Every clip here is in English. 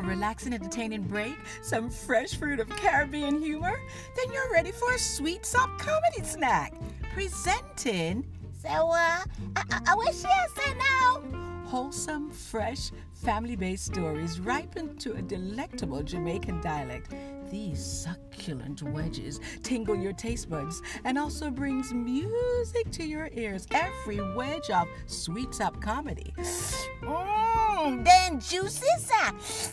a relaxing, entertaining break, some fresh fruit of Caribbean humor, then you're ready for a Sweet Sop Comedy Snack. Presenting... I wish you said now. Wholesome, fresh, family-based stories ripened to a delectable Jamaican dialect. These succulent wedges tingle your taste buds and also brings music to your ears. Every wedge of Sweet Sop Comedy. Then juices.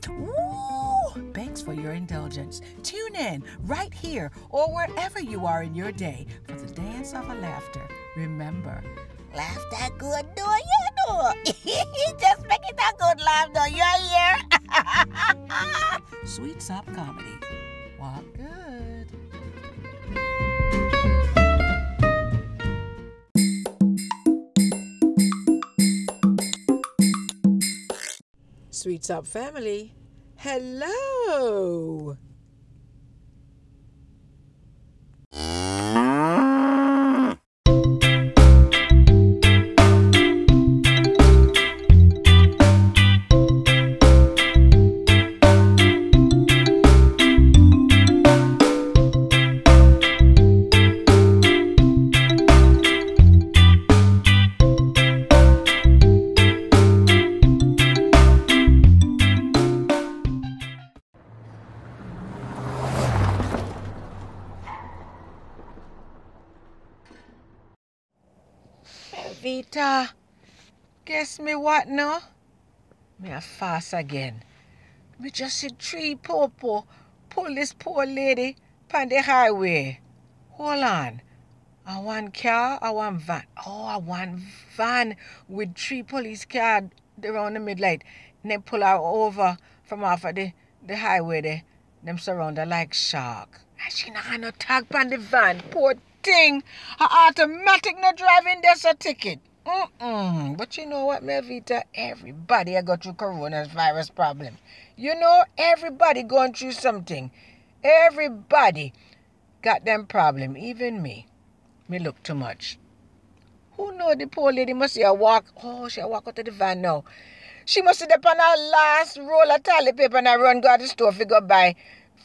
Ooh, thanks for your indulgence. Tune in right here or wherever you are in your day for the dance of a laughter. Remember, laugh that good, do you do? Just make it a good laugh, do you hear? Sweet Sop Comedy. Walk good. Sweet Sop family, hello. Vita, guess me what now? Me a fast again. Me just see three popo pull this poor lady pon the highway. Hold on. I want car, I want van. Oh, I want van with three police cars around the midlight. And they pull her over from off of the highway there. Them surround her like shark. And she not gonna tag pon the van, poor thing. Her automatic not driving, that's a ticket. But you know what, Melvita? Everybody I go through coronavirus problem. You know, everybody going through something. Everybody got them problem, even me. Me look too much. Who know the poor lady must see her walk. Oh, she walk out to the van now. She must sit up on her last roll of toilet paper and I run go to the store if you go buy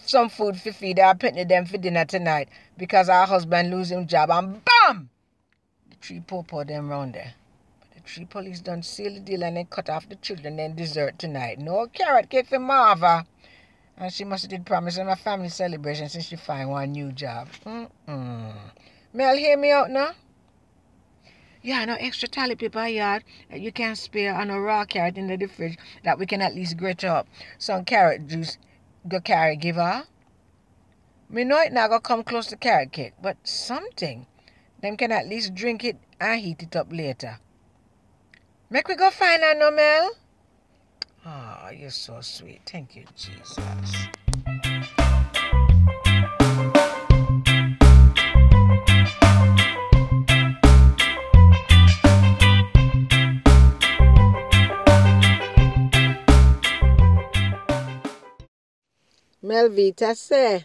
some food for feed her, picnic them for dinner tonight because our husband lose him job and BAM! The three popo them round there. But the three police done seal the deal and then cut off the children and dessert tonight. No carrot cake for Marva. And she must have did promise on a family celebration since she find one new job. Mel, hear me out now? Yeah, no extra toilet paper yard that you can spare and a raw carrot in the fridge that we can at least grate up some carrot juice. Go carry give her. Me know it now go come close to carrot cake, but something them can at least drink it and heat it up later. Make we go find her, no Mel? Ah, you're so sweet. Thank you, Jesus. Melvita say,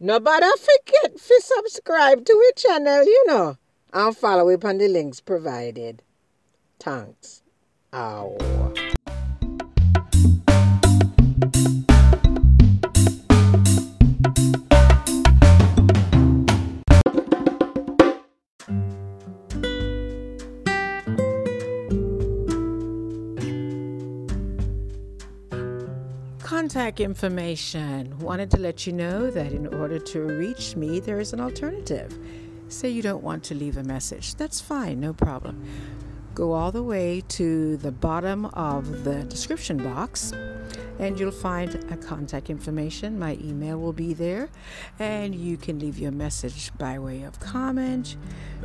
nobody forget to subscribe to our channel, you know, and follow up on the links provided. Thanks. Ow. Contact information. Wanted to let you know that in order to reach me, there is an alternative. Say you don't want to leave a message. That's fine, no problem. Go all the way to the bottom of the description box and you'll find a contact information. My email will be there and you can leave your message by way of comment.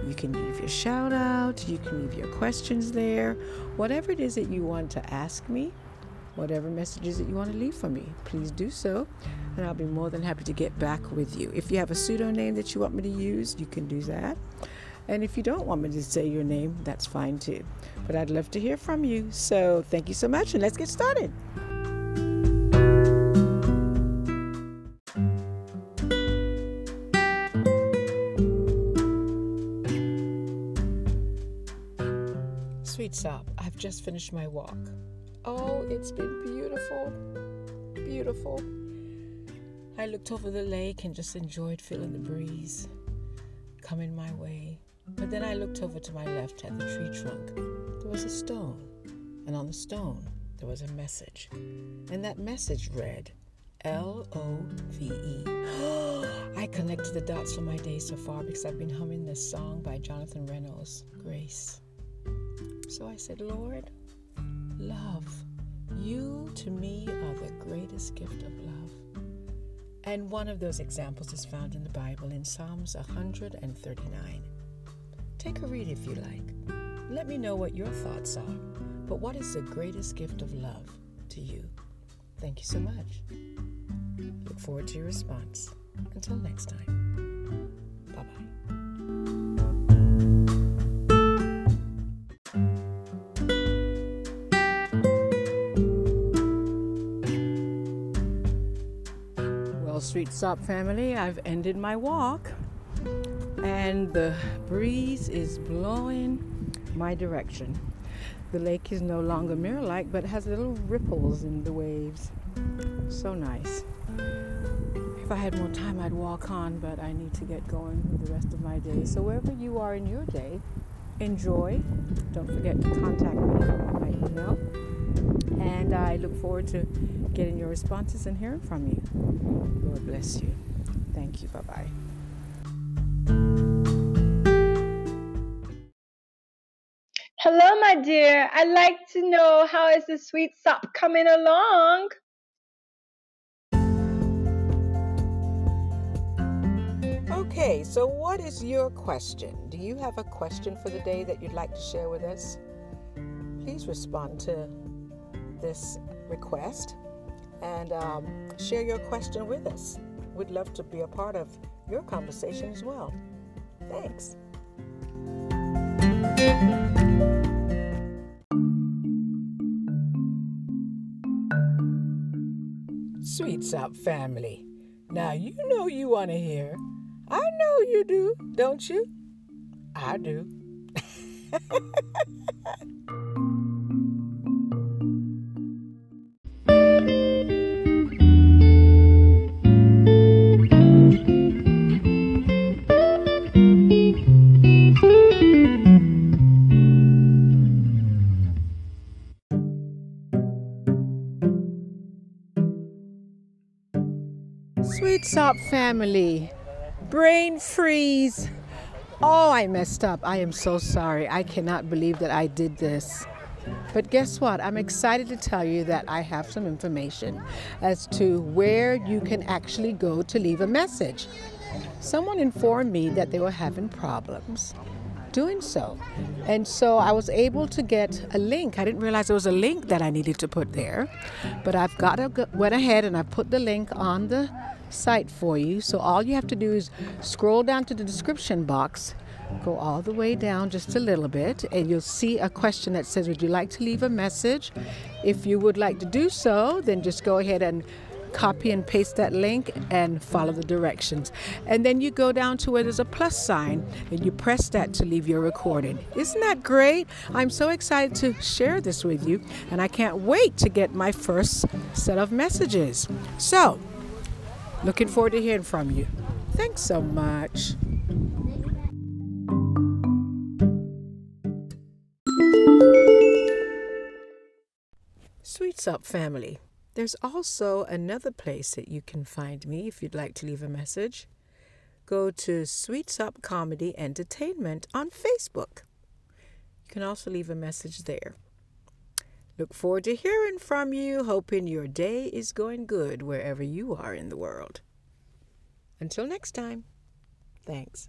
You can leave your shout out. You can leave your questions there. Whatever it is that you want to ask me, whatever messages that you want to leave for me, please do so, and I'll be more than happy to get back with you. If you have a pseudonym that you want me to use, you can do that. And if you don't want me to say your name, that's fine too. But I'd love to hear from you. So thank you so much, and let's get started. Sweet Sop, I've just finished my walk. Oh, it's been beautiful, beautiful. I looked over the lake and just enjoyed feeling the breeze coming my way. But then I looked over to my left at the tree trunk. There was a stone, and on the stone there was a message. And that message read, L-O-V-E. I connected the dots for my day so far because I've been humming this song by Jonathan Reynolds, Grace. So I said, Lord, love. You, to me, are the greatest gift of love. And one of those examples is found in the Bible in Psalms 139. Take a read if you like. Let me know what your thoughts are. But what is the greatest gift of love to you? Thank you so much. Look forward to your response. Until next time. Bye-bye. Well, Sweet Sop family, I've ended my walk. And the breeze is blowing my direction. The lake is no longer mirror-like, but it has little ripples in the waves. So nice. If I had more time, I'd walk on, but I need to get going with the rest of my day. So wherever you are in your day, enjoy. Don't forget to contact me by my email. And I look forward to getting your responses and hearing from you. Lord bless you. Thank you. Bye-bye. Hello, my dear. I'd like to know, how is the Sweet Sop coming along? Okay, so what is your question? Do you have a question for the day that you'd like to share with us? Please respond to this request and share your question with us. We'd love to be a part of your conversation as well. Thanks. Sweet Sop family, now you know you want to hear. I know you do, don't you? I do. Sweet Sop family, brain freeze. Oh, I messed up. I am so sorry. I cannot believe that I did this. But guess what? I'm excited to tell you that I have some information as to where you can actually go to leave a message. Someone informed me that they were having problems doing so. And so I was able to get a link. I didn't realize there was a link that I needed to put there, but I've went ahead and I put the link on the site for you. So all you have to do is scroll down to the description box, go all the way down just a little bit, and you'll see a question that says, would you like to leave a message? If you would like to do so, then just go ahead and copy and paste that link and follow the directions. And then you go down to where there's a plus sign and you press that to leave your recording. Isn't that great? I'm so excited to share this with you, and I can't wait to get my first set of messages. So, looking forward to hearing from you. Thanks so much. Sweet Sop family, there's also another place that you can find me if you'd like to leave a message. Go to Sweet Sop Comedy Entertainment on Facebook. You can also leave a message there. Look forward to hearing from you, hoping your day is going good wherever you are in the world. Until next time, thanks.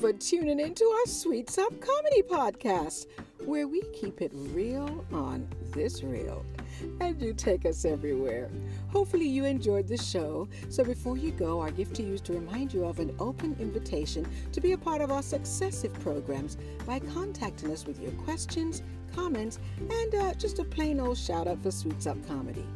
For tuning into our Sweet Sop Comedy Podcast, where we keep it real on this reel, and you take us everywhere. Hopefully you enjoyed the show. So before you go, our gift to you is to remind you of an open invitation to be a part of our successive programs by contacting us with your questions, comments, and just a plain old shout out for Sweet Sop Comedy.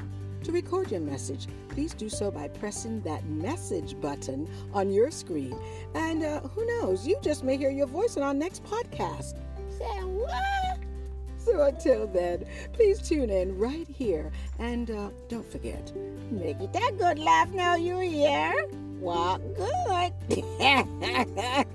to record your message, please do so by pressing that message button on your screen. And who knows, you just may hear your voice on our next podcast. Say what? So until then, please tune in right here. And don't forget, make it that good laugh now you're here. Walk good.